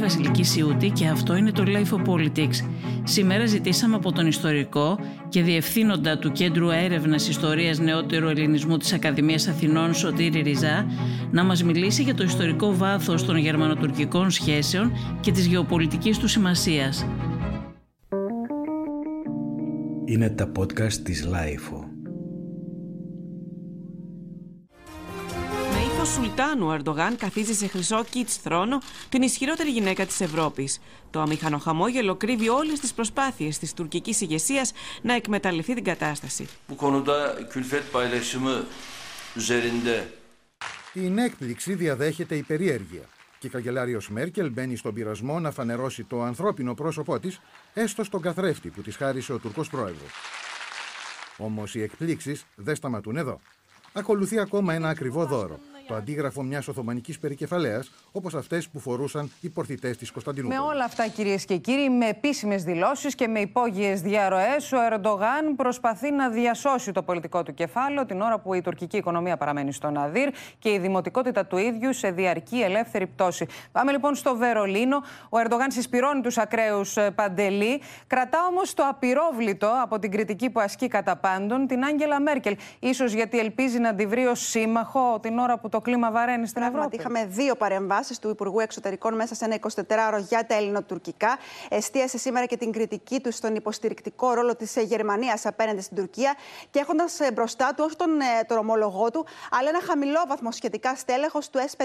Βασιλική Σιούτη και αυτό είναι το LIFO Politics. Σήμερα ζητήσαμε από τον ιστορικό και διευθύνοντα του Κέντρου Έρευνας Ιστορίας Νεότερου Ελληνισμού της Ακαδημίας Αθηνών, Σωτήρη Ριζά, να μας μιλήσει για το ιστορικό βάθος των γερμανοτουρκικών σχέσεων και της γεωπολιτικής του σημασίας. Είναι τα podcast της LIFO. Ο Σουλτάνου, ο Ερντογάν καθίζει σε χρυσό κιτς θρόνο την ισχυρότερη γυναίκα της Ευρώπης. Το αμήχανο χαμόγελο κρύβει όλες τις προσπάθειες της τουρκικής ηγεσίας να εκμεταλλευτεί την κατάσταση. Την έκπληξη διαδέχεται η περίεργεια και η καγκελάριος Μέρκελ μπαίνει στον πειρασμό να φανερώσει το ανθρώπινο πρόσωπό της έστω στον καθρέφτη που της χάρισε ο Τουρκός πρόεδρος. Όμως οι εκπλήξεις δεν σταματούν εδώ. Ακολουθεί ακόμα ένα ακριβό δώρο. Το αντίγραφο μιας Οθωμανικής περικεφαλαίας, όπως αυτές που φορούσαν οι πορθητές της Κωνσταντινούπολης. Με όλα αυτά, κυρίες και κύριοι, με επίσημες δηλώσεις και με υπόγειες διαρροές, ο Ερντογάν προσπαθεί να διασώσει το πολιτικό του κεφάλαιο την ώρα που η τουρκική οικονομία παραμένει στον αδύρ και η δημοτικότητα του ίδιου σε διαρκή ελεύθερη πτώση. Πάμε λοιπόν στο Βερολίνο. Ο Ερντογάν συσπυρώνει τους ακραίους παντελή. Κρατά όμως το απειρόβλητο από την κριτική που ασκεί κατά πάντων την Άγγελα Μέρκελ. Ίσως γιατί ελπίζει να τη βρει ως σύμμαχο την ώρα που το κλίμα βαραίνει στην Ευρώπη. Είχαμε δύο παρεμβάσεις του Υπουργού Εξωτερικών μέσα σε ένα 24ωρο για τα ελληνοτουρκικά. Εστίασε σήμερα και την κριτική του στον υποστηρικτικό ρόλο της Γερμανίας απέναντι στην Τουρκία και έχοντας μπροστά του όχι τον ομολογό του, αλλά ένα χαμηλόβαθμο σχετικά στέλεχος του S5.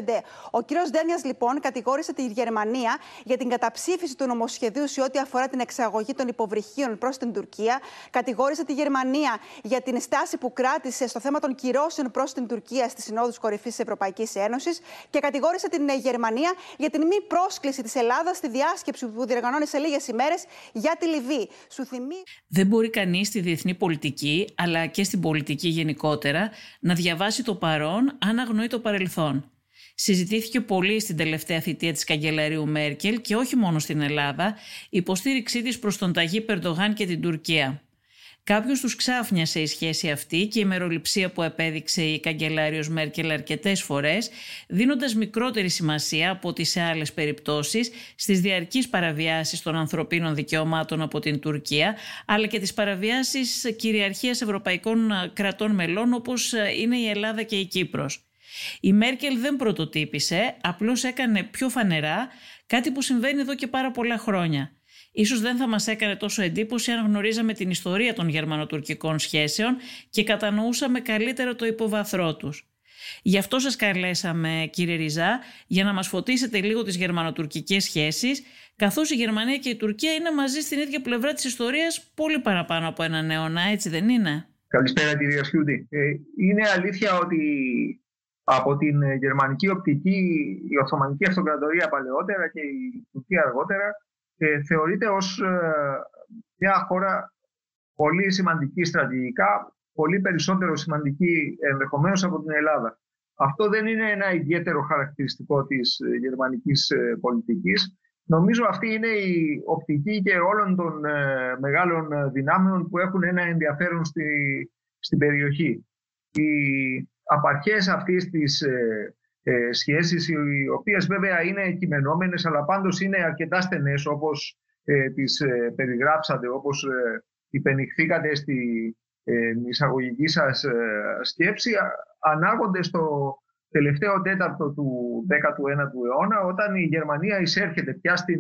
Ο κ. Ντένιας λοιπόν κατηγόρησε τη Γερμανία για την καταψήφιση του νομοσχεδίου σε ό,τι αφορά την εξαγωγή των υποβρυχίων προς την Τουρκία. Κατηγόρησε τη Γερμανία για την στάση που κράτησε στο θέμα των κυρώσεων προς την Τουρκία στις συνόδους κορυφής Ευρωπαϊκής Ένωσης και κατηγόρησε την Γερμανία για την μη πρόσκληση της Ελλάδας στη διάσκεψη που διοργανώνει σε λίγες ημέρες για τη Λιβύη. Δεν μπορεί κανείς στη διεθνή πολιτική, αλλά και στην πολιτική γενικότερα, να διαβάσει το παρόν αν αγνοεί το παρελθόν. Συζητήθηκε πολύ στην τελευταία θητεία της καγκελαρίου Μέρκελ και όχι μόνο στην Ελλάδα η υποστήριξή της προς τον Ταγίπ Ερντογάν και την Τουρκία. Κάποιος τους ξάφνιασε η σχέση αυτή και η μεροληψία που επέδειξε η καγκελάριος Μέρκελ αρκετές φορές, δίνοντας μικρότερη σημασία από ό,τι σε άλλες περιπτώσεις στις διαρκείς παραβιάσεις των ανθρωπίνων δικαιωμάτων από την Τουρκία, αλλά και τις παραβιάσεις κυριαρχίας ευρωπαϊκών κρατών μελών όπως είναι η Ελλάδα και η Κύπρος. Η Μέρκελ δεν πρωτοτύπησε, απλώς έκανε πιο φανερά κάτι που συμβαίνει εδώ και πάρα πολλά χρόνια. Ίσως δεν θα μας έκανε τόσο εντύπωση αν γνωρίζαμε την ιστορία των γερμανοτουρκικών σχέσεων και κατανοούσαμε καλύτερα το υποβαθρό τους. Γι' αυτό σας καλέσαμε, κύριε Ριζά, για να μας φωτίσετε λίγο τις γερμανοτουρκικές σχέσεις, καθώς η Γερμανία και η Τουρκία είναι μαζί στην ίδια πλευρά της ιστορίας πολύ παραπάνω από έναν αιώνα, έτσι δεν είναι? Καλησπέρα, κυρία Σιούτη. Είναι αλήθεια ότι από την γερμανική οπτική η Οθωμανική Αυτοκρατορία παλαιότερα και η Τουρκία αργότερα θεωρείται ως μια χώρα πολύ σημαντική στρατηγικά, πολύ περισσότερο σημαντική ενδεχομένως από την Ελλάδα. Αυτό δεν είναι ένα ιδιαίτερο χαρακτηριστικό της γερμανικής πολιτικής. Νομίζω αυτή είναι η οπτική και όλων των μεγάλων δυνάμεων που έχουν ένα ενδιαφέρον στην περιοχή. Οι απαρχές αυτής της σχέσεις, οι οποίες βέβαια είναι κειμενόμενες, αλλά πάντως είναι αρκετά στενές, όπως τις περιγράψατε, όπως υπενηχθήκατε στην εισαγωγική σας σκέψη, ανάγονται στο τελευταίο τέταρτο του 19ου αιώνα, όταν η Γερμανία εισέρχεται πια στην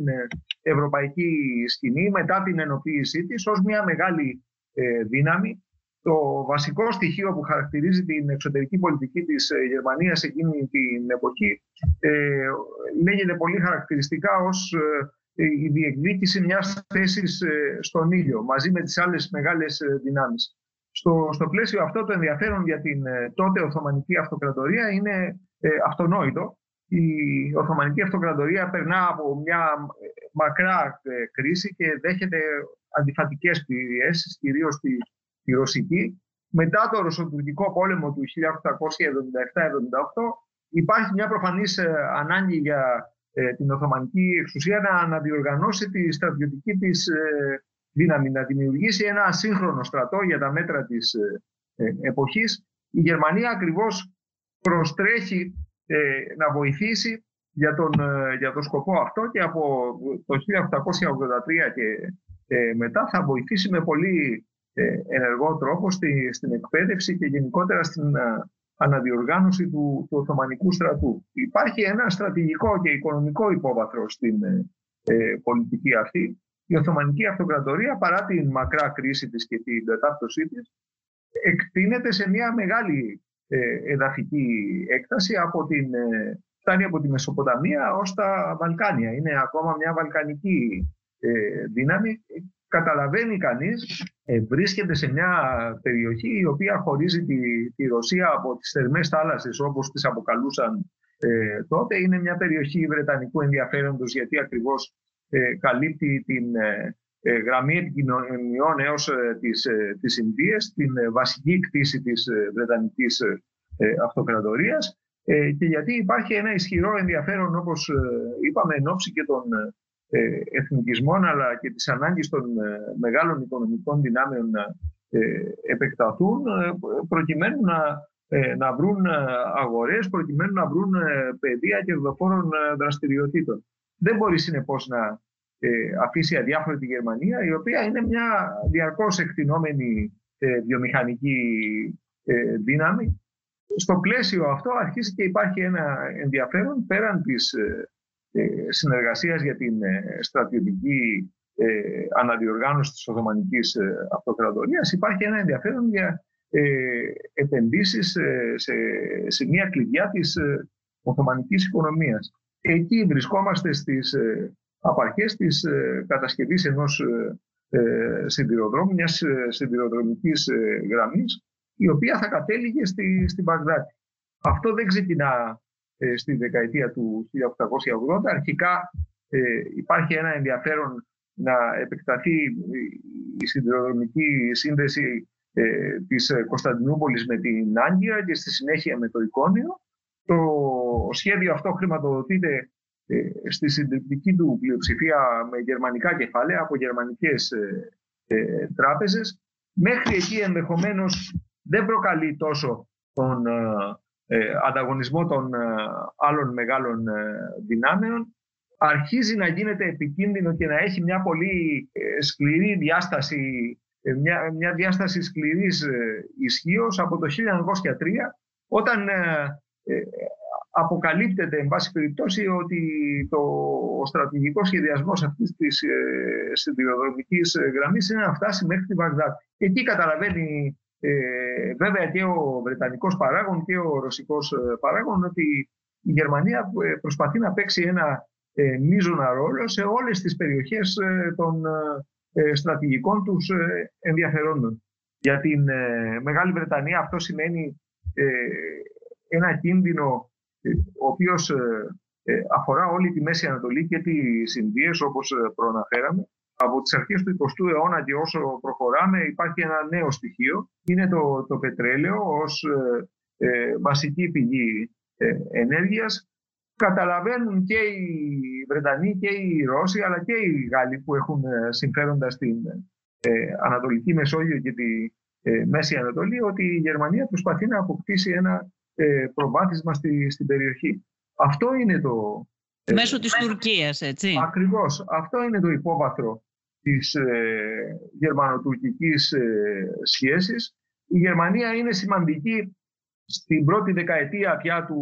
ευρωπαϊκή σκηνή μετά την ενοποίησή της ως μια μεγάλη δύναμη. Το βασικό στοιχείο που χαρακτηρίζει την εξωτερική πολιτική της Γερμανίας εκείνη την εποχή λέγεται πολύ χαρακτηριστικά ως η διεκδίκηση μιας θέσης στον ήλιο μαζί με τις άλλες μεγάλες δυνάμεις. Στο πλαίσιο αυτό το ενδιαφέρον για την τότε Οθωμανική Αυτοκρατορία είναι αυτονόητο. Η Οθωμανική Αυτοκρατορία περνά από μια μακρά κρίση και δέχεται αντιφατικές πιέσεις, κυρίως τη ρωσική. Μετά το Ρωσοτουρκικό πόλεμο του 1877-1878 υπάρχει μια προφανής ανάγκη για την Οθωμανική εξουσία να αναδιοργανώσει τη στρατιωτική της δύναμη, να δημιουργήσει ένα σύγχρονο στρατό για τα μέτρα της εποχής. Η Γερμανία ακριβώς προστρέχει να βοηθήσει για τον σκοπό αυτό και από το 1883 και μετά θα βοηθήσει με πολύ ενεργό τρόπο στην εκπαίδευση και γενικότερα στην αναδιοργάνωση του Οθωμανικού στρατού. Υπάρχει ένα στρατηγικό και οικονομικό υπόβαθρο στην πολιτική αυτή. Η Οθωμανική Αυτοκρατορία, παρά την μακρά κρίση της και την κατάρτωσή της, εκτείνεται σε μια μεγάλη εδαφική έκταση φτάνει από τη Μεσοποταμία ως τα Βαλκάνια. Είναι ακόμα μια βαλκανική δύναμη. Καταλαβαίνει κανείς, βρίσκεται σε μια περιοχή η οποία χωρίζει τη Ρωσία από τις θερμές θάλασσες, όπως τις αποκαλούσαν τότε. Είναι μια περιοχή βρετανικού ενδιαφέροντος, γιατί ακριβώς καλύπτει την γραμμή επικοινωνιών έως τις Ινδίες, την βασική κτήση της Βρετανικής Αυτοκρατορίας, και γιατί υπάρχει ένα ισχυρό ενδιαφέρον, όπως είπαμε, εν ώψη και των εθνικισμών αλλά και της ανάγκης των μεγάλων οικονομικών δυνάμεων να επεκταθούν, προκειμένου να βρουν αγορές, προκειμένου να βρουν παιδεία κερδοφόρων δραστηριοτήτων. Δεν μπορεί συνεπώς να αφήσει αδιάφορη τη Γερμανία, η οποία είναι μια διαρκώς εκτινόμενη βιομηχανική δύναμη. Στο πλαίσιο αυτό αρχίζει και υπάρχει ένα ενδιαφέρον πέραν της συνεργασίας για την στρατιωτική αναδιοργάνωση της Οθωμανικής Αυτοκρατορίας. Υπάρχει ένα ενδιαφέρον για επενδύσεις σε μια κλειδιά της Οθωμανικής οικονομίας. Εκεί βρισκόμαστε στις απαρχές της κατασκευής ενός σιδηροδρόμου, μιας σιδηροδρομικής γραμμής, η οποία θα κατέληγε στην Μπαγδάτη. Αυτό δεν ξεκινά στη δεκαετία του 1880. Αρχικά υπάρχει ένα ενδιαφέρον να επεκταθεί η σιδηροδρομική σύνδεση της Κωνσταντινούπολης με την Άγκυρα και στη συνέχεια με το Εικόνιο. Το σχέδιο αυτό χρηματοδοτείται στη συντριπτική του πλειοψηφία με γερμανικά κεφάλαια από γερμανικές τράπεζες. Μέχρι εκεί ενδεχομένως δεν προκαλεί τόσο τον ανταγωνισμό των άλλων μεγάλων δυνάμεων. Αρχίζει να γίνεται επικίνδυνο και να έχει μια πολύ σκληρή διάσταση, μια διάσταση σκληρής ισχύως από το 1903, όταν αποκαλύπτεται, εν πάση περιπτώσει, ότι ο στρατηγικός σχεδιασμός αυτής της σιδηροδρομικής γραμμής είναι να φτάσει μέχρι τη Βαγδάτη. Εκεί καταλαβαίνει βέβαια και ο Βρετανικός παράγων και ο Ρωσικός παράγων ότι η Γερμανία προσπαθεί να παίξει ένα μείζωνα ρόλο σε όλες τις περιοχές των στρατηγικών τους ενδιαφερόντων. Για την Μεγάλη Βρετανία αυτό σημαίνει ένα κίνδυνο ο οποίος αφορά όλη τη Μέση Ανατολή και τις Ινδίες, όπως προαναφέραμε. Από τις αρχές του 20ου αιώνα και όσο προχωράμε υπάρχει ένα νέο στοιχείο. Είναι το πετρέλαιο ως βασική πηγή ενέργειας. Καταλαβαίνουν και οι Βρετανοί και οι Ρώσοι αλλά και οι Γάλλοι, που έχουν συμφέροντα στην Ανατολική Μεσόγειο και τη Μέση Ανατολή, ότι η Γερμανία προσπαθεί να αποκτήσει ένα προβάδισμα στην περιοχή. Αυτό είναι το... Μέσω της Τουρκίας, έτσι. Ακριβώς. Αυτό είναι το υπόβαθρο της γερμανοτουρκικής σχέσης. Η Γερμανία είναι σημαντική στην πρώτη δεκαετία πια του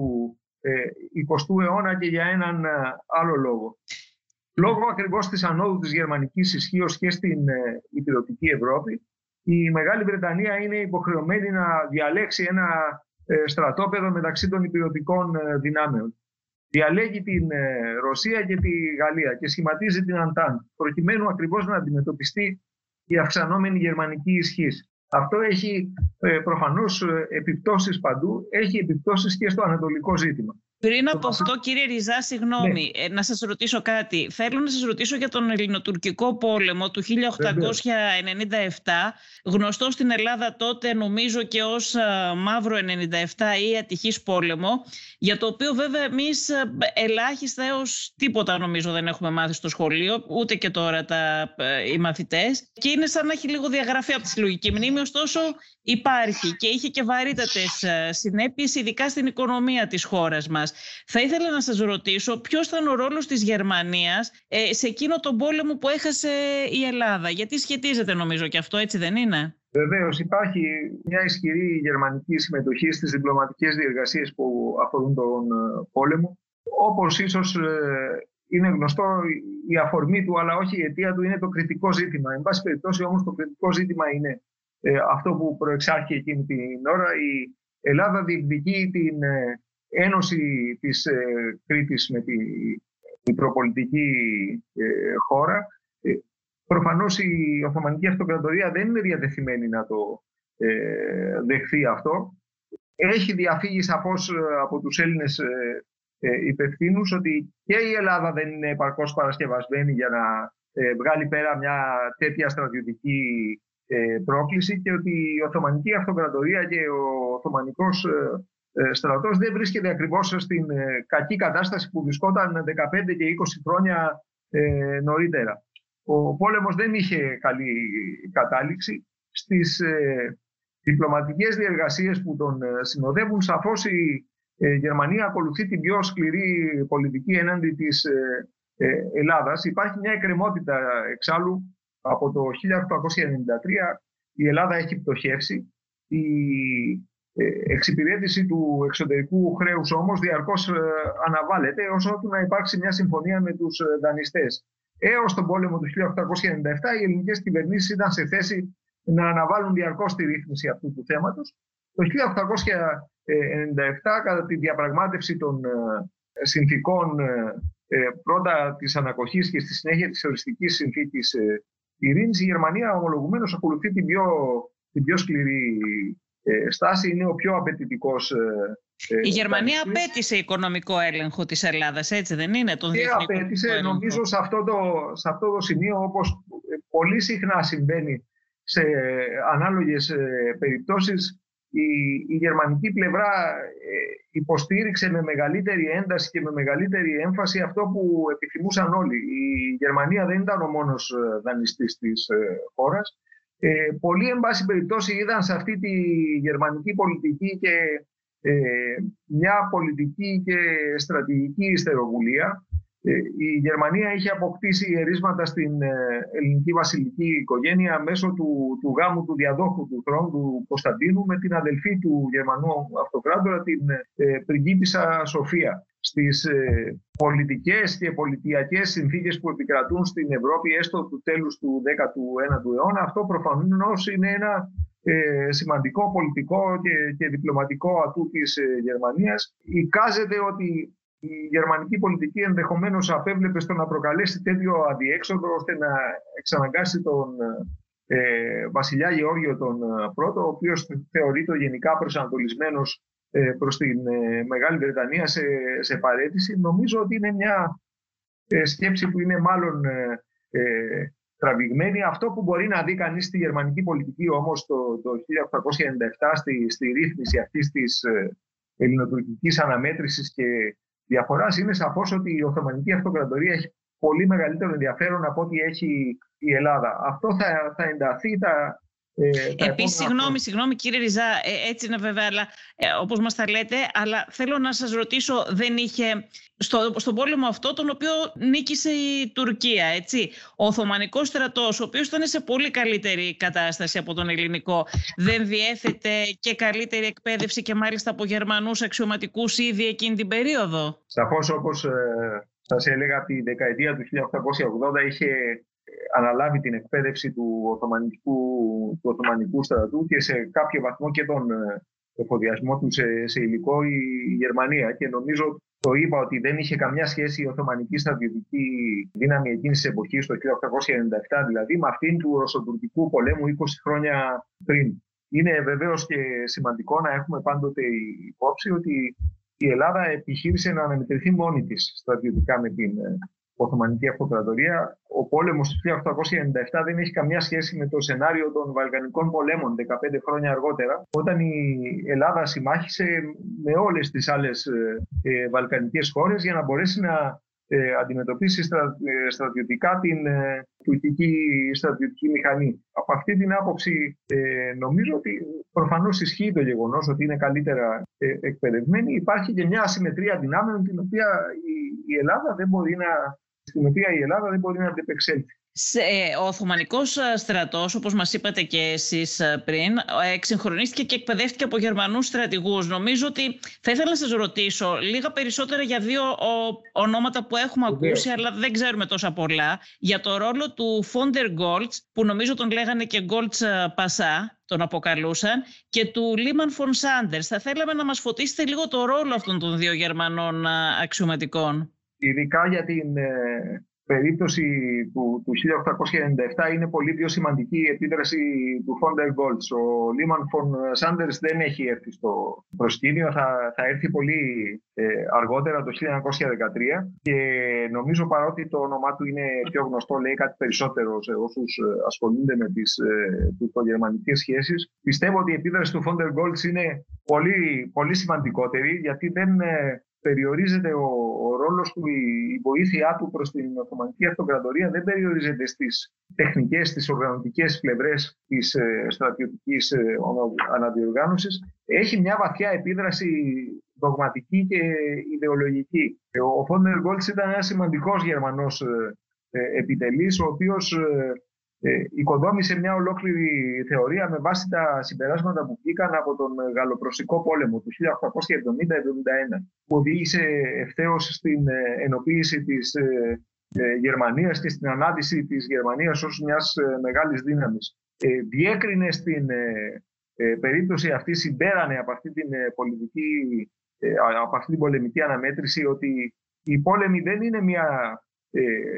20ου αιώνα και για έναν άλλο λόγο. Λόγω ακριβώς της ανόδου της γερμανικής ισχύως και στην υπηρετική Ευρώπη, η Μεγάλη Βρετανία είναι υποχρεωμένη να διαλέξει ένα στρατόπεδο μεταξύ των υπηρετικών δυνάμεων. Διαλέγει την Ρωσία και τη Γαλλία και σχηματίζει την Αντάντ, προκειμένου ακριβώς να αντιμετωπιστεί η αυξανόμενη γερμανική ισχύς. Αυτό έχει προφανώς επιπτώσεις παντού, έχει επιπτώσεις και στο ανατολικό ζήτημα. Πριν από αυτό, κύριε Ριζά, συγγνώμη, ναι, να σας ρωτήσω κάτι. Θέλω να σας ρωτήσω για τον Ελληνοτουρκικό πόλεμο του 1897, γνωστό στην Ελλάδα τότε νομίζω και ως Μαύρο 97 ή Ατυχής πόλεμο, για το οποίο βέβαια εμείς ελάχιστα έως τίποτα νομίζω δεν έχουμε μάθει στο σχολείο, ούτε και τώρα οι μαθητές. Και είναι σαν να έχει λίγο διαγραφεί από τη συλλογική μνήμη, ωστόσο υπάρχει και είχε και βαρύτατες συνέπειες, ειδικά στην οικονομία της χώρας μας. Θα ήθελα να σας ρωτήσω ποιος ήταν ο ρόλος της Γερμανίας σε εκείνο τον πόλεμο που έχασε η Ελλάδα. Γιατί σχετίζεται, νομίζω, και αυτό, έτσι δεν είναι? Βεβαίως, υπάρχει μια ισχυρή γερμανική συμμετοχή στις διπλωματικές διεργασίες που αφορούν τον πόλεμο. Όπως ίσως είναι γνωστό, η αφορμή του, αλλά όχι η αιτία του, είναι το κριτικό ζήτημα. Εν πάση περιπτώσει, όμως, το κριτικό ζήτημα είναι αυτό που προεξάρχει εκείνη την ώρα. Η Ελλάδα διεκδικεί την ένωση της Κρήτης με την μητροπολιτική χώρα. Προφανώς η Οθωμανική Αυτοκρατορία δεν είναι διατεθειμένη να το δεχθεί αυτό. Έχει διαφύγει σαφώς από τους Έλληνες υπευθύνους ότι και η Ελλάδα δεν είναι επαρκώς παρασκευασμένη για να βγάλει πέρα μια τέτοια στρατιωτική πρόκληση και ότι η Οθωμανική Αυτοκρατορία και ο Οθωμανικός στρατός δεν βρίσκεται ακριβώς στην κακή κατάσταση που βρισκόταν 15 και 20 χρόνια νωρίτερα. Ο πόλεμος δεν είχε καλή κατάληξη. Στις διπλωματικές διεργασίες που τον συνοδεύουν, σαφώς η Γερμανία ακολουθεί την πιο σκληρή πολιτική έναντι της Ελλάδας. Υπάρχει μια εκκρεμότητα εξάλλου. Από το 1893 η Ελλάδα έχει πτωχεύσει. Η εξυπηρέτηση του εξωτερικού χρέους όμως διαρκώς αναβάλλεται, όσο να υπάρξει μια συμφωνία με τους δανειστές. Έως τον πόλεμο του 1897 οι ελληνικές κυβερνήσεις ήταν σε θέση να αναβάλουν διαρκώς τη ρύθμιση αυτού του θέματος. Το 1897, κατά τη διαπραγμάτευση των συνθήκων, πρώτα της ανακοχής και στη συνέχεια της οριστικής συνθήκης ειρήνης, η Γερμανία ομολογουμένως ακολουθεί την πιο σκληρή στάση, είναι ο πιο απαιτητικός. Η Γερμανία απέτησε οικονομικό έλεγχο της Ελλάδας, έτσι δεν είναι? Τον και απέτησε, νομίζω, σε αυτό το σημείο, όπως πολύ συχνά συμβαίνει σε ανάλογες περιπτώσεις, η γερμανική πλευρά υποστήριξε με μεγαλύτερη ένταση και με μεγαλύτερη έμφαση αυτό που επιθυμούσαν όλοι. Η Γερμανία δεν ήταν ο μόνος δανειστής της χώρας. Πολλοί, εν πάση περιπτώσει, είδαν σε αυτή τη γερμανική πολιτική και μια πολιτική και στρατηγική ιστεροβουλία. Η Γερμανία είχε αποκτήσει ερίσματα στην ελληνική βασιλική οικογένεια μέσω του γάμου του διαδόχου του θρόνου του Κωνσταντίνου με την αδελφή του Γερμανού Αυτοκράτορα, την πριγκίπισσα Σοφία. Στις πολιτικές και πολιτιακές συνθήκες που επικρατούν στην Ευρώπη έστω του τέλους του 19ου αιώνα, αυτό προφανώς είναι ένα σημαντικό πολιτικό και διπλωματικό ατού της Γερμανίας. Εικάζεται ότι η γερμανική πολιτική ενδεχομένως απέβλεπε στο να προκαλέσει τέτοιο αδιέξοδο ώστε να εξαναγκάσει τον βασιλιά Γεώργιο τον Πρώτο, ο οποίος θεωρείται γενικά προσανατολισμένος προς την Μεγάλη Βρετανία σε παρέτηση. Νομίζω ότι είναι μια σκέψη που είναι μάλλον τραβηγμένη. Αυτό που μπορεί να δει κανείς στη γερμανική πολιτική όμως το 1897 στη ρύθμιση αυτής της ελληνοτουρκικής αναμέτρησης και διαφοράς είναι σαφώς ότι η Οθωμανική Αυτοκρατορία έχει πολύ μεγαλύτερο ενδιαφέρον από ό,τι έχει η Ελλάδα. Αυτό θα ενταθεί τα... Επίσης, συγγνώμη κύριε Ριζά, έτσι είναι βέβαια, αλλά, όπως μας τα λέτε, αλλά θέλω να σας ρωτήσω, δεν είχε στον πόλεμο αυτό, τον οποίο νίκησε η Τουρκία, έτσι, ο Οθωμανικός στρατός, ο οποίος ήταν σε πολύ καλύτερη κατάσταση από τον ελληνικό, δεν διέθετε και καλύτερη εκπαίδευση και μάλιστα από Γερμανούς αξιωματικούς ήδη εκείνη την περίοδο? Σαφώς, όπως σας έλεγα, τη δεκαετία του 1880 είχε αναλάβει την εκπαίδευση του Οθωμανικού στρατού και σε κάποιο βαθμό και τον εφοδιασμό του σε υλικό η Γερμανία. Και νομίζω, το είπα, ότι δεν είχε καμιά σχέση η Οθωμανική στρατιωτική δύναμη εκείνης της εποχής, το 1897 δηλαδή, με αυτήν του Ρωσοτουρκικού πολέμου 20 χρόνια πριν. Είναι βεβαίως και σημαντικό να έχουμε πάντοτε υπόψη ότι η Ελλάδα επιχείρησε να αναμετρηθεί μόνη της στρατιωτικά με την Οθωμανική Αυτοκρατορία. Ο πόλεμος του 1897 δεν έχει καμιά σχέση με το σενάριο των Βαλκανικών πολέμων 15 χρόνια αργότερα, όταν η Ελλάδα συμμάχησε με όλες τις άλλες βαλκανικές χώρες για να μπορέσει να αντιμετωπίσει στρατιωτικά την τουρκική στρατιωτική μηχανή. Από αυτή την άποψη νομίζω ότι προφανώς ισχύει το γεγονός ότι είναι καλύτερα εκπαιδευμένη. Υπάρχει και μια ασυμμετρία δυνάμεων την οποία η Ελλάδα δεν μπορεί να, στην οποία η Ελλάδα δεν μπορεί να αντεπεξέλθει. Ο Οθωμανικός στρατός, όπως μας είπατε και εσείς πριν, εξυγχρονίστηκε και εκπαιδεύτηκε από Γερμανούς στρατηγούς. Νομίζω ότι θα ήθελα να σας ρωτήσω λίγα περισσότερα για δύο ονόματα που έχουμε ακούσει, αλλά δεν ξέρουμε τόσα πολλά. Για το ρόλο του Φον ντερ Γκόλτς, που νομίζω τον λέγανε και Γκόλτς Πασά, τον αποκαλούσαν, και του Λίμαν Φον Σάντερς. Θα θέλαμε να μας φωτίσετε λίγο το ρόλο αυτών των δύο Γερμανών αξιωματικών. Ειδικά για την περίπτωση του 1897 είναι πολύ πιο σημαντική η επίδραση του Φον ντερ Γκόλτς. Ο Λίμαν Φον Σάντερς δεν έχει έρθει στο προσκήνιο, θα έρθει πολύ αργότερα το 1913 και νομίζω παρότι το όνομά του είναι πιο γνωστό, λέει κάτι περισσότερο σε όσους ασχολούνται με τις τουρκογερμανικές σχέσεις. Πιστεύω ότι η επίδραση του Φον ντερ Γκόλτς είναι πολύ, πολύ σημαντικότερη, γιατί δεν περιορίζεται ο ρόλος του, η βοήθειά του προς την Οθωμανική Αυτοκρατορία δεν περιορίζεται στις τεχνικές, στις οργανωτικές πλευρές της στρατιωτικής αναδιοργάνωσης. Έχει μια βαθιά επίδραση δογματική και ιδεολογική. Ο Φον ντερ Γκόλτς ήταν ένας σημαντικός Γερμανός επιτελής, ο οποίος οικοδόμησε μια ολόκληρη θεωρία με βάση τα συμπεράσματα που βγήκαν από τον Γαλλοπρωσικό πόλεμο του 1870-71, που οδήγησε ευθέως στην ενοποίηση της Γερμανίας και στην ανάδυση της Γερμανίας ως μιας μεγάλης δύναμης. Διέκρινε στην περίπτωση αυτή, συμπέρανε από αυτή την πολεμική αναμέτρηση ότι η πόλεμη δεν είναι μια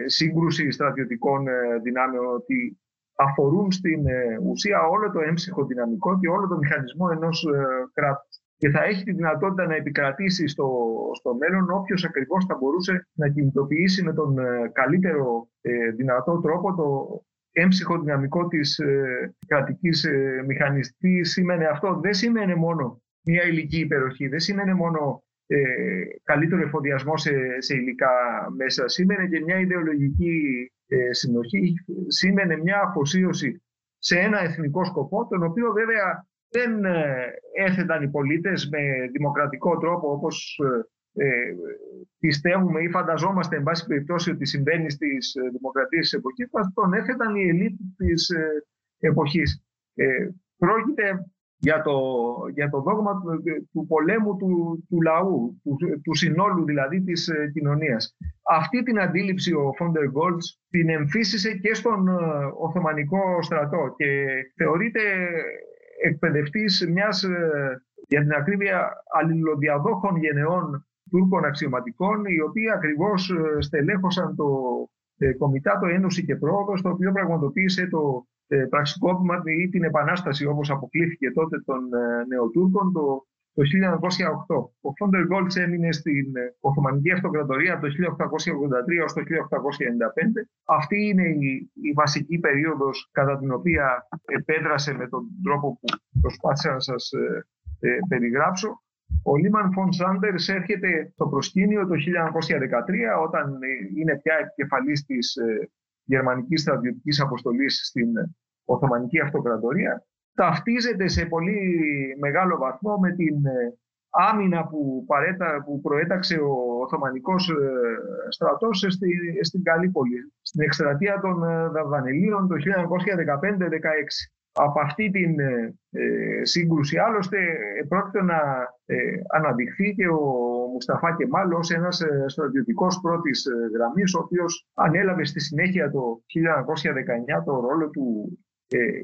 σύγκρουση στρατιωτικών δυνάμεων, ότι αφορούν στην ουσία όλο το έμψυχο δυναμικό και όλο το μηχανισμό ενός κράτους. Και θα έχει τη δυνατότητα να επικρατήσει στο μέλλον όποιος ακριβώς θα μπορούσε να κινητοποιήσει με τον καλύτερο δυνατό τρόπο το έμψυχο δυναμικό της κρατικής μηχανής. Τι σημαίνει αυτό? Δεν σημαίνει μόνο μια υλική υπεροχή, δεν σημαίνει μόνο καλύτερο εφοδιασμό σε υλικά μέσα. Σήμαινε και μια ιδεολογική συνοχή, σήμαινε μια αφοσίωση σε ένα εθνικό σκοπό, τον οποίο βέβαια δεν έθεταν οι πολίτες με δημοκρατικό τρόπο, όπως πιστεύουμε ή φανταζόμαστε εν πάση περιπτώσει ότι συμβαίνει στις δημοκρατίες της εποχής μας. Τον έθεταν η ελίτ της εποχής. Πρόκειται για το δόγμα του πολέμου του λαού, του συνόλου δηλαδή της κοινωνίας. Αυτή την αντίληψη ο Φον ντερ Γκόλτς την εμφύσισε και στον Οθωμανικό στρατό και θεωρείται εκπαιδευτής μιας, για την ακρίβεια, αλληλοδιαδόχων γενεών Τούρκων αξιωματικών, οι οποίοι ακριβώς στελέχωσαν το Κομιτάτο Ένωση και Πρόοδος, το οποίο πραγματοποίησε το πραξικόπημα ή την επανάσταση, όπως αποκλήθηκε τότε, των Νεοτούρκων το 1908. Ο Φον ντερ Γκόλτς έμεινε στην Οθωμανική Αυτοκρατορία το 1883 ως το 1895. Αυτή είναι η βασική περίοδος κατά την οποία επέδρασε με τον τρόπο που προσπάθησα να σας περιγράψω. Ο Λίμαν Φον Σάντερς έρχεται στο προσκήνιο το 1913, όταν είναι πια επικεφαλής της γερμανικής στρατιωτικής αποστολής στην Οθωμανική Αυτοκρατορία. Ταυτίζεται σε πολύ μεγάλο βαθμό με την άμυνα που προέταξε ο Οθωμανικός στρατός στην Καλλίπολη, στην εκστρατεία των Δαρδανελίων το 1915-16. Από αυτή την σύγκρουση άλλωστε πρόκειται να αναδειχθεί και ο Μουσταφά Κεμάλ ως ένας στρατιωτικός πρώτης γραμμής, ο οποίος ανέλαβε στη συνέχεια το 1919 το ρόλο του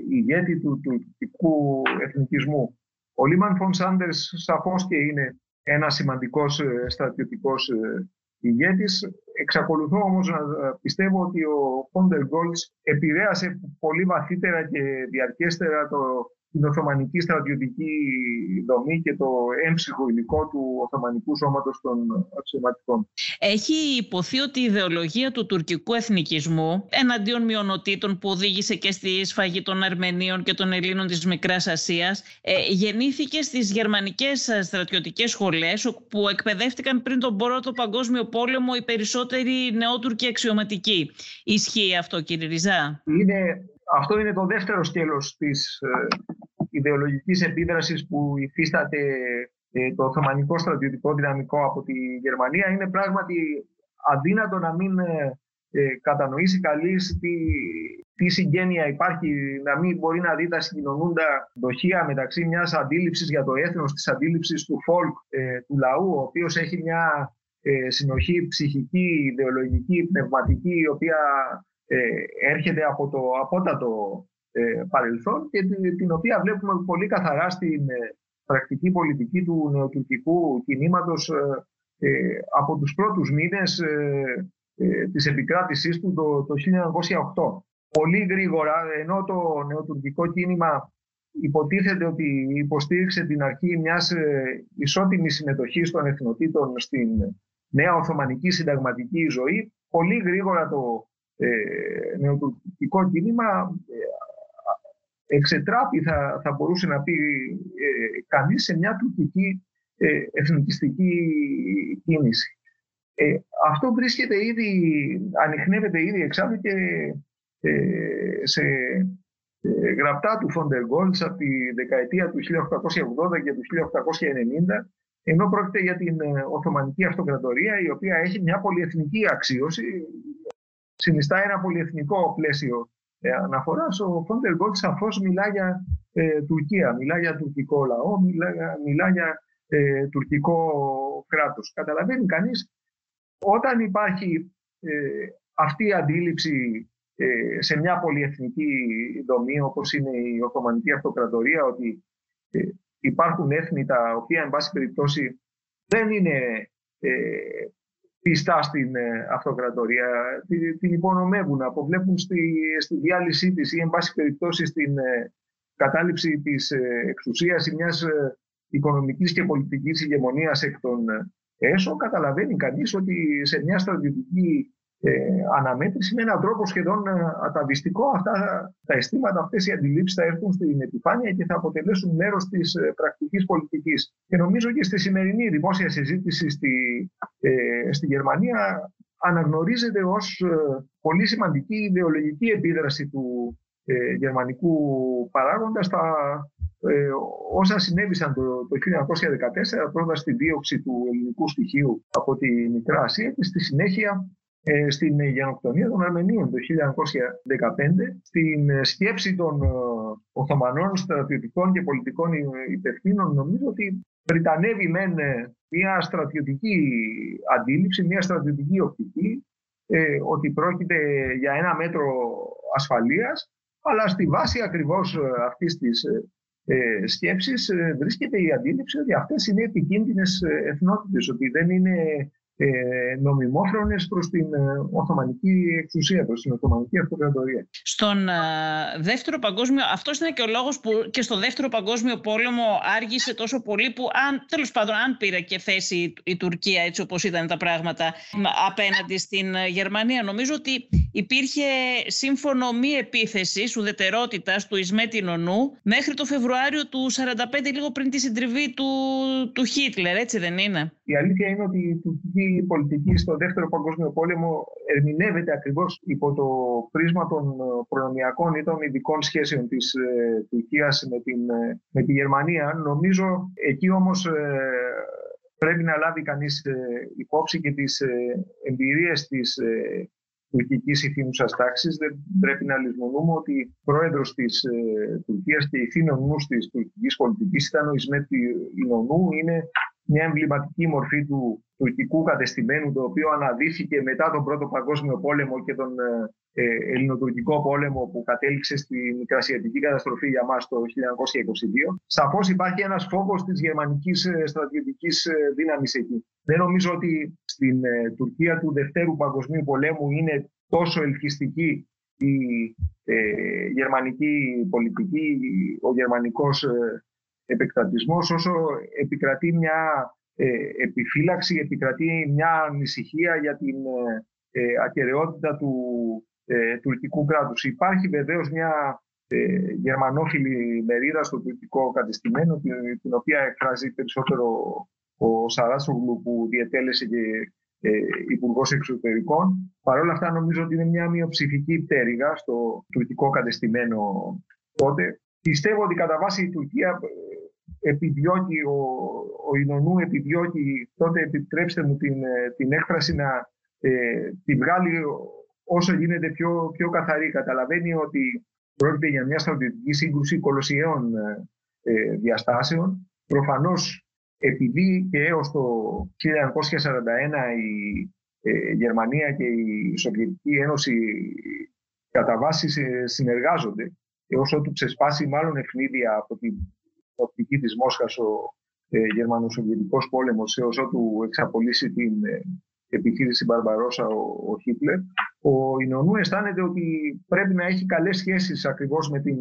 ηγέτη του τουρκικού εθνικισμού. Ο Λίμαν Φον Σάντερς σαφώς και είναι ένας σημαντικός στρατιωτικός ηγέτης. Εξακολουθώ όμως να πιστεύω ότι ο Φον ντερ Γκόλτς επηρέασε πολύ βαθύτερα και διαρκέστερα την Οθωμανική στρατιωτική δομή και το έμψυχο υλικό του Οθωμανικού σώματος των αξιωματικών. Έχει υποθεί ότι η ιδεολογία του τουρκικού εθνικισμού εναντίον μειονοτήτων που οδήγησε και στη σφαγή των Αρμενίων και των Ελλήνων της Μικράς Ασίας γεννήθηκε στις γερμανικές στρατιωτικές σχολές που εκπαιδεύτηκαν πριν τον Πρώτο Παγκόσμιο Πόλεμο οι περισσότεροι νεότουρκοι αξιωματικοί. Ισχύει αυτό, κύριε Ριζά? Αυτό είναι το δεύτερο σκέλος της ιδεολογικής επίδρασης που υφίσταται το οθωμανικό στρατιωτικό δυναμικό από τη Γερμανία. Είναι πράγματι αδύνατο να μην κατανοήσει καλής τι συγγένεια υπάρχει, να μην μπορεί να δει τα συγκοινωνούντα δοχεία μεταξύ μιας αντίληψης για το έθνος, της αντίληψης του folk, του λαού, ο οποίος έχει μια συνοχή ψυχική, ιδεολογική, πνευματική, η οποία έρχεται από το απότατο παρελθόν και την οποία βλέπουμε πολύ καθαρά στην πρακτική πολιτική του νεοτουρκικού κινήματος από τους πρώτους μήνες της επικράτησής του το 1908. Πολύ γρήγορα, ενώ το νεοτουρκικό κίνημα υποτίθεται ότι υποστήριξε την αρχή μιας ισότιμης συμμετοχής των εθνοτήτων στην νέα οθωμανική συνταγματική ζωή, πολύ γρήγορα το νεοτουρκικό κίνημα εξετράπη, θα μπορούσε να πει κανείς, σε μια τουρκική εθνικιστική κίνηση. Αυτό βρίσκεται ήδη, ανιχνεύεται ήδη εξάλλου και σε γραπτά του Φον ντερ Γκόλτς από τη δεκαετία του 1880 και του 1890, ενώ πρόκειται για την Οθωμανική Αυτοκρατορία, η οποία έχει μια πολυεθνική αξίωση, συνιστά ένα πολυεθνικό πλαίσιο αναφοράς. Ο Φον ντερ Γκόλτς σαφώς μιλά για Τουρκία, μιλά για τουρκικό λαό, μιλά για τουρκικό κράτος. Καταλαβαίνει κανείς, όταν υπάρχει αυτή η αντίληψη σε μια πολυεθνική δομή όπως είναι η Οθωμανική Αυτοκρατορία, ότι υπάρχουν έθνη τα οποία εν πάση περιπτώσει δεν είναι πιστά στην αυτοκρατορία, την υπονομεύουν, αποβλέπουν στη διάλυσή της ή εν πάση περιπτώσει στην κατάληψη της εξουσίας ή μιας οικονομικής και πολιτικής ηγεμονίας εκ των έσω, καταλαβαίνει κανείς ότι σε μια στρατιωτική αναμέτρηση, με έναν τρόπο σχεδόν αταβιστικό, αυτά τα αισθήματα, αυτές οι αντιλήψεις θα έρθουν στην επιφάνεια και θα αποτελέσουν μέρος της πρακτικής πολιτικής. Και νομίζω και στη σημερινή δημόσια συζήτηση στη Γερμανία αναγνωρίζεται ως πολύ σημαντική ιδεολογική επίδραση του γερμανικού παράγοντα όσα συνέβησαν το 1914, πρώτα στη δίωξη του ελληνικού στοιχείου από τη Μικρά Ασία και στη συνέχεια στην γενοκτονία των Αρμενίων το 1915, στην σκέψη των Οθωμανών στρατιωτικών και πολιτικών υπευθύνων. Νομίζω ότι πριτανεύει μεν μια στρατιωτική αντίληψη, μια στρατιωτική οπτική, ότι πρόκειται για ένα μέτρο ασφαλείας, αλλά στη βάση ακριβώς αυτής της σκέψης βρίσκεται η αντίληψη ότι αυτές είναι επικίνδυνες εθνότητες, ότι δεν είναι νομιμόφρονες προς την Οθωμανική εξουσία, προς την Οθωμανική Αυτοκρατορία. Στον Δεύτερο Παγκόσμιο, αυτός είναι και ο λόγος που και στο Δεύτερο Παγκόσμιο Πόλεμο άργησε τόσο πολύ που, τέλος πάντων, αν πήρε και θέση η Τουρκία έτσι όπως ήταν τα πράγματα απέναντι στην Γερμανία. Νομίζω ότι υπήρχε σύμφωνο μη επίθεσης ουδετερότητας του Ισμέτ Ινονού μέχρι το Φεβρουάριο του 1945, λίγο πριν τη συντριβή του Χίτλερ, έτσι δεν είναι? Η αλήθεια είναι ότι η τουρκική πολιτική στο Δεύτερο Παγκόσμιο Πόλεμο ερμηνεύεται ακριβώς υπό το πρίσμα των προνομιακών ή των ειδικών σχέσεων της Τουρκίας με τη Γερμανία. Νομίζω εκεί όμως πρέπει να λάβει κανείς υπόψη και τις εμπειρίες της τουρκικής ηθήνουσας τάξης. Δεν πρέπει να λησμονούμε ότι πρόεδρος της Τουρκίας και ηθήνων νους της τουρκικής πολιτικής ήταν ο Ισμέτ Ινονού. Είναι μια εμβληματική μορφή του τουρκικού κατεστημένου, το οποίο αναδύθηκε μετά τον Πρώτο Παγκόσμιο Πόλεμο και τον Ελληνοτουρκικό Πόλεμο που κατέληξε στη Μικρασιατική καταστροφή για μας το 1922. Σαφώς υπάρχει ένας φόβος της γερμανικής στρατιωτικής δύναμης εκεί. Δεν νομίζω ότι στην Τουρκία του Δευτέρου Παγκοσμίου Πολέμου είναι τόσο ελκυστική η γερμανική πολιτική, ο γερμανικός επεκτατισμός, όσο επικρατεί μια επιφύλαξη, επικρατεί μια ανησυχία για την ακεραιότητα του τουρκικού κράτους. Υπάρχει βεβαίως μια γερμανόφιλη μερίδα στο τουρκικό κατεστημένο, την οποία εκφράζει περισσότερο ο Σαράσογλου, που διετέλεσε και υπουργός εξωτερικών. Παρ' όλα αυτά νομίζω ότι είναι μια μειοψηφική πτέρυγα στο τουρκικό κατεστημένο τότε. Πιστεύω ότι κατά βάση η Τουρκία επιδιώκει, ο Ινονού επιδιώκει, τότε επιτρέψτε μου την έκφραση, να τη βγάλει όσο γίνεται πιο καθαρή. Καταλαβαίνει ότι πρόκειται για μια στρατιωτική σύγκρουση κολοσιαίων διαστάσεων. Προφανώς, επειδή και έως το 1941 η Γερμανία και η Σοβιετική Ένωση κατά βάση συνεργάζονται, έως ότου ξεσπάσει μάλλον ευνίδια από την οπτική της Μόσχας ο Γερμανο-Σοβιετικός πόλεμος, έως ότου εξαπολύσει την επιχείρηση Μπαρμπαρόσα ο Χίτλερ, ο Ινονού αισθάνεται ότι πρέπει να έχει καλές σχέσεις ακριβώς με την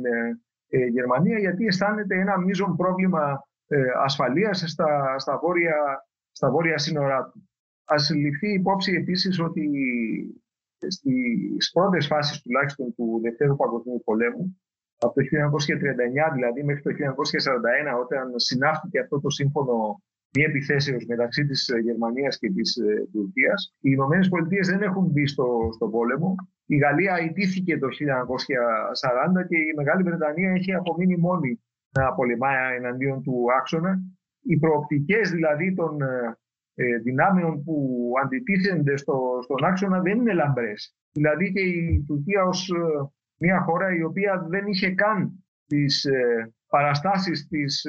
Γερμανία, γιατί αισθάνεται ένα μείζον πρόβλημα ασφαλείας στα βόρεια σύνορά του. Ας ληφθεί υπόψη επίσης ότι στις πρώτες φάσεις τουλάχιστον του Δευτέρου Παγκοσμίου Πολέμου, από το 1939 δηλαδή μέχρι το 1941, όταν συνάφθηκε αυτό το σύμφωνο μη επιθέσεως μεταξύ της Γερμανίας και της Τουρκίας, οι Ηνωμένες Πολιτείες δεν έχουν μπει στον πόλεμο. Η Γαλλία ιτήθηκε το 1940 και η Μεγάλη Βρετανία έχει απομείνει μόνη να πολεμάει εναντίον του Άξονα. Οι προοπτικές δηλαδή των δυνάμεων που αντιτίθενται στον Άξονα δεν είναι λαμπρές. Δηλαδή και η Τουρκία ως μια χώρα η οποία δεν είχε καν τις παραστάσεις της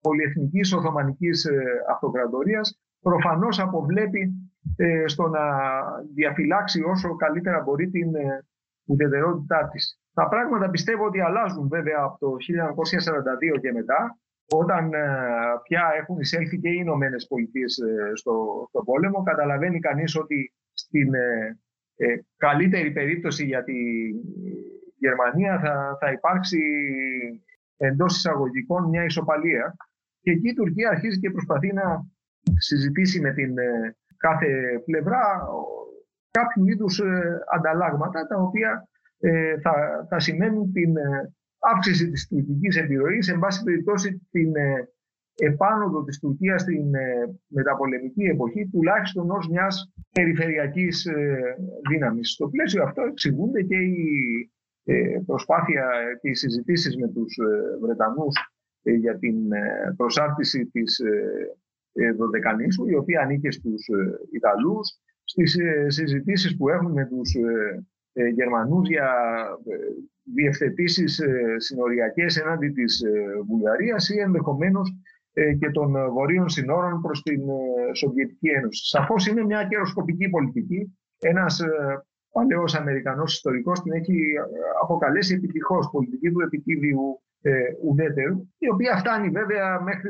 πολυεθνικής Οθωμανικής Αυτοκρατορίας, προφανώς αποβλέπει στο να διαφυλάξει όσο καλύτερα μπορεί την ουδετερότητά της. Τα πράγματα πιστεύω ότι αλλάζουν βέβαια από το 1942 και μετά, όταν πια έχουν εισέλθει και οι Ηνωμένες Πολιτείες στον πόλεμο. Καταλαβαίνει κανείς ότι στην καλύτερη περίπτωση για τη Γερμανία θα υπάρξει εντός εισαγωγικών μια ισοπαλία, και εκεί η Τουρκία αρχίζει και προσπαθεί να συζητήσει με την κάθε πλευρά κάποιου είδους ανταλλάγματα, τα οποία θα σημαίνουν την αύξηση της τουρκικής επιρροής, εν πάση περιπτώσει την επάνωδο της Τουρκίας στην μεταπολεμική εποχή, τουλάχιστον ως μιας περιφερειακής δύναμης. Στο πλαίσιο αυτό εξηγούνται και η προσπάθεια και οι συζητήσεις με τους Βρετανούς για την προσάρτηση της Δωδεκανήσου, η οποία ανήκε στους Ιταλούς, στις συζητήσεις που έχουν με τους Γερμανούς για διευθετήσεις συνοριακές έναντι της Βουλγαρίας ή ενδεχομένως και των βορείων συνόρων προς την Σοβιετική Ένωση. Σαφώς είναι μια καιροσκοπική πολιτική. Ένας παλαιός Αμερικανός ιστορικός την έχει αποκαλέσει επιτυχώς πολιτική του επικίδιου ουδέτερου, η οποία φτάνει βέβαια μέχρι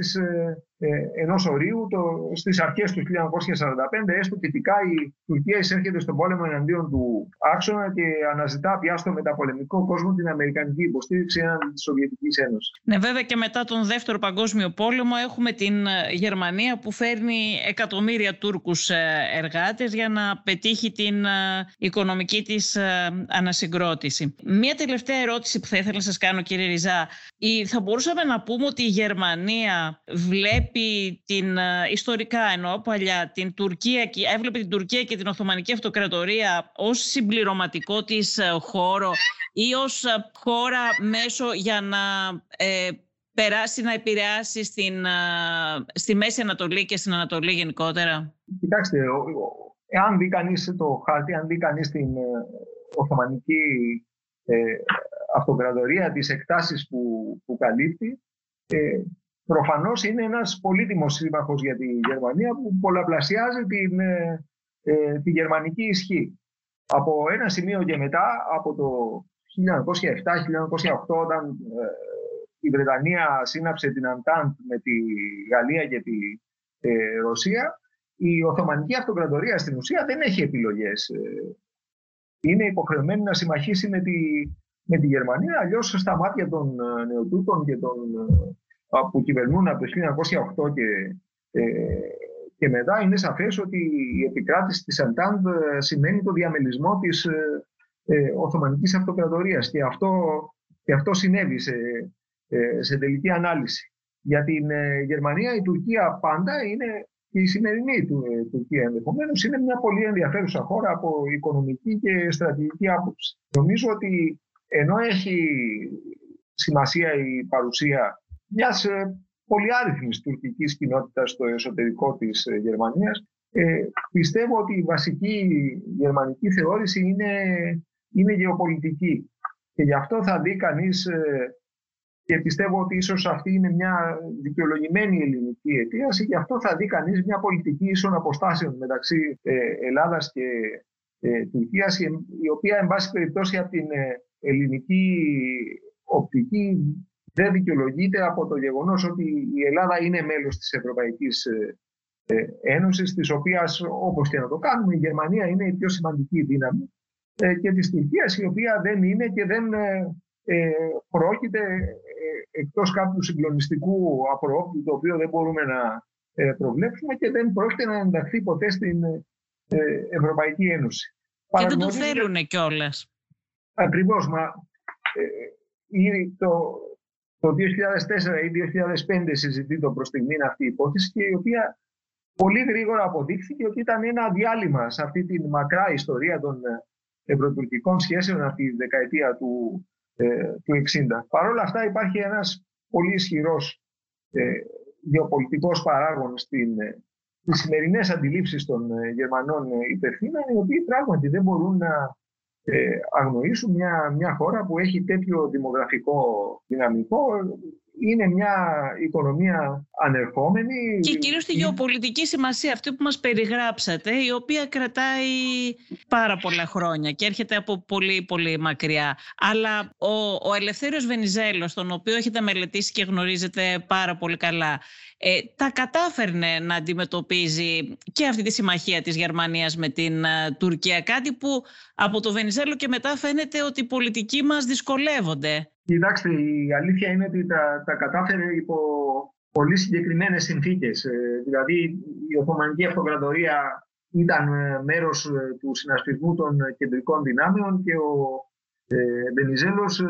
ενός ορίου. Στις αρχές του 1945 έστω τυπικά η Τουρκία εισέρχεται στον πόλεμο εναντίον του Άξονα και αναζητά πια στο μεταπολεμικό κόσμο την αμερικανική υποστήριξη έναντι της Σοβιετικής Ένωσης. Ναι, βέβαια και μετά τον Δεύτερο Παγκόσμιο Πόλεμο έχουμε την Γερμανία που φέρνει εκατομμύρια Τούρκους εργάτες για να πετύχει την οικονομική της ανασυγκρότηση. Μία τελευταία ερώτηση που θα ήθελα να σας κάνω, κύριε Ριζά. Θα μπορούσαμε να πούμε ότι η Γερμανία βλέπει ιστορικά ενώ παλιά την Τουρκία, έβλεπε την Τουρκία και την Οθωμανική Αυτοκρατορία ως συμπληρωματικό της χώρο ή ως χώρα μέσο για να περάσει, να επηρεάσει στη Μέση Ανατολή και στην Ανατολή γενικότερα? Κοιτάξτε, αν δει κανείς το χάρτη, αν δει κανείς την Οθωμανική Αυτοκρατορία, τις εκτάσεις που καλύπτει, προφανώς είναι ένας πολύτιμος σύμμαχος για τη Γερμανία, που πολλαπλασιάζει τη γερμανική ισχύ. Από ένα σημείο και μετά, από το 1907-1908, όταν η Βρετανία σύναψε την Αντάντ με τη Γαλλία και τη Ρωσία, η Οθωμανική Αυτοκρατορία στην ουσία δεν έχει επιλογές. είναι υποχρεωμένη να συμμαχίσει με τη Γερμανία. Αλλιώς στα μάτια των Νεοτούρκων και των, που κυβερνούν από το 1908 και μετά, είναι σαφές ότι η επικράτηση της Αντάντ σημαίνει το διαμελισμό της Οθωμανικής Αυτοκρατορίας. Και αυτό συνέβη σε τελική ανάλυση. Για την Γερμανία, η Τουρκία πάντα είναι, και η σημερινή Τουρκία ενδεχομένως, είναι μια πολύ ενδιαφέρουσα χώρα από οικονομική και στρατηγική άποψη. Νομίζω ότι ενώ έχει σημασία η παρουσία μιας πολυάριθμης τουρκικής κοινότητας στο εσωτερικό της Γερμανίας, πιστεύω ότι η βασική γερμανική θεώρηση είναι γεωπολιτική. Και γι' αυτό θα δει κανείς, και πιστεύω ότι ίσως αυτή είναι μια δικαιολογημένη ελληνική αιτίαση, γι' αυτό θα δει κανείς μια πολιτική ίσων αποστάσεων μεταξύ Ελλάδας και Τουρκίας, η οποία, εν πάση περιπτώσει, από την ελληνική οπτική δεν δικαιολογείται από το γεγονός ότι η Ελλάδα είναι μέλος της Ευρωπαϊκής Ένωσης, της οποίας, όπως και να το κάνουμε, η Γερμανία είναι η πιο σημαντική δύναμη, και της Τουρκίας, η οποία δεν είναι και δεν πρόκειται, εκτός κάποιου συγκλονιστικού απροόπτου, το οποίο δεν μπορούμε να προβλέψουμε, και δεν πρόκειται να ενταχθεί ποτέ στην Ευρωπαϊκή Ένωση. Και δεν το θέλουν κιόλας. Ακριβώς, μα το 2004 ή 2005 συζητείται προς στιγμήν αυτή η υπόθεση, και η οποία πολύ γρήγορα αποδείχθηκε ότι ήταν ένα διάλειμμα σε αυτή τη μακρά ιστορία των ευρωτουρκικών σχέσεων από τη δεκαετία του 60. Παρ' όλα αυτά, υπάρχει ένας πολύ ισχυρός γεωπολιτικός παράγων στις σημερινές αντιλήψεις των Γερμανών υπευθύνων, οι οποίοι πράγματι δεν μπορούν να αγνοήσουν μια χώρα που έχει τέτοιο δημογραφικό δυναμικό. Είναι μια οικονομία ανερχόμενη. Και κυρίως τη γεωπολιτική σημασία αυτή που μας περιγράψατε, η οποία κρατάει πάρα πολλά χρόνια και έρχεται από πολύ πολύ μακριά. Αλλά ο Ελευθέριος Βενιζέλος, τον οποίο έχετε μελετήσει και γνωρίζετε πάρα πολύ καλά, τα κατάφερνε να αντιμετωπίζει και αυτή τη συμμαχία της Γερμανίας με την Τουρκία. Κάτι που από το Βενιζέλο και μετά φαίνεται ότι οι πολιτικοί μας δυσκολεύονται. Κοιτάξτε, η αλήθεια είναι ότι τα κατάφερε υπό πολύ συγκεκριμένες συνθήκες. Δηλαδή, η Οθωμανική Αυτοκρατορία ήταν μέρος του συνασπισμού των κεντρικών δυνάμεων, και ο Βενιζέλος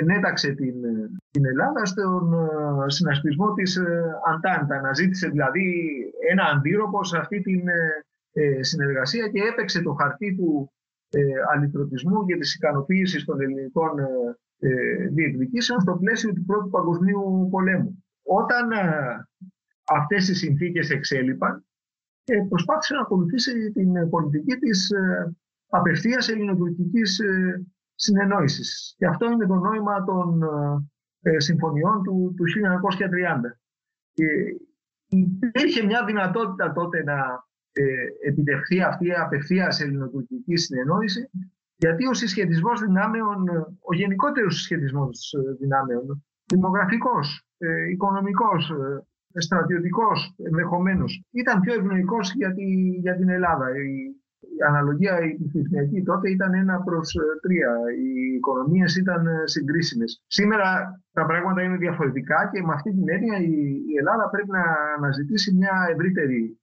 ενέταξε την Ελλάδα στον συνασπισμό της Αντάντα. Αναζήτησε δηλαδή ένα αντίρροπο σε αυτή την συνεργασία και έπαιξε το χαρτί του αλυτρωτισμού και της ικανοποίησης των ελληνικών διεκδικήσεων στο πλαίσιο του Πρώτου Παγκοσμίου Πολέμου. Όταν αυτές οι συνθήκες εξέλιπαν, προσπάθησε να ακολουθήσει την πολιτική της απευθείας ελληνοτουρκικής συνεννόησης. Και αυτό είναι το νόημα των συμφωνιών του 1930. Υπήρχε μια δυνατότητα τότε να επιτευχθεί αυτή η απευθείας ελληνοτουρκική συνεννόηση, γιατί ο συσχετισμός δυνάμεων, ο γενικότερος συσχετισμός δυνάμεων, δημογραφικός, οικονομικός, στρατιωτικός ενδεχομένως, ήταν πιο ευνοϊκός για την Ελλάδα. Η αναλογία η πληθυσμιακή τότε ήταν 1:3. Οι οικονομίες ήταν συγκρίσιμες. Σήμερα τα πράγματα είναι διαφορετικά, και με αυτή την έννοια η Ελλάδα πρέπει να αναζητήσει μια ευρύτερη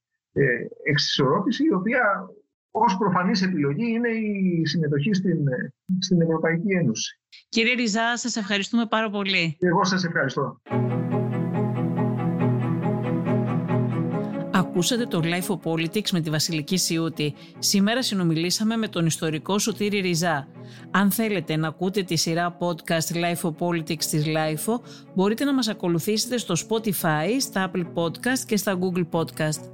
εξισορρόπηση, η οποία ως προφανής επιλογή είναι η συμμετοχή στην Ευρωπαϊκή Ένωση. Κύριε Ριζά, σας ευχαριστούμε πάρα πολύ. Εγώ σας ευχαριστώ. Ακούσατε το LIFO Politics με τη Βασιλική Σιούτη. Σήμερα συνομιλήσαμε με τον ιστορικό Σωτήρη Ριζά. Αν θέλετε να ακούτε τη σειρά podcast LIFO Politics της LIFO, μπορείτε να μας ακολουθήσετε στο Spotify, στα Apple Podcast και στα Google Podcast.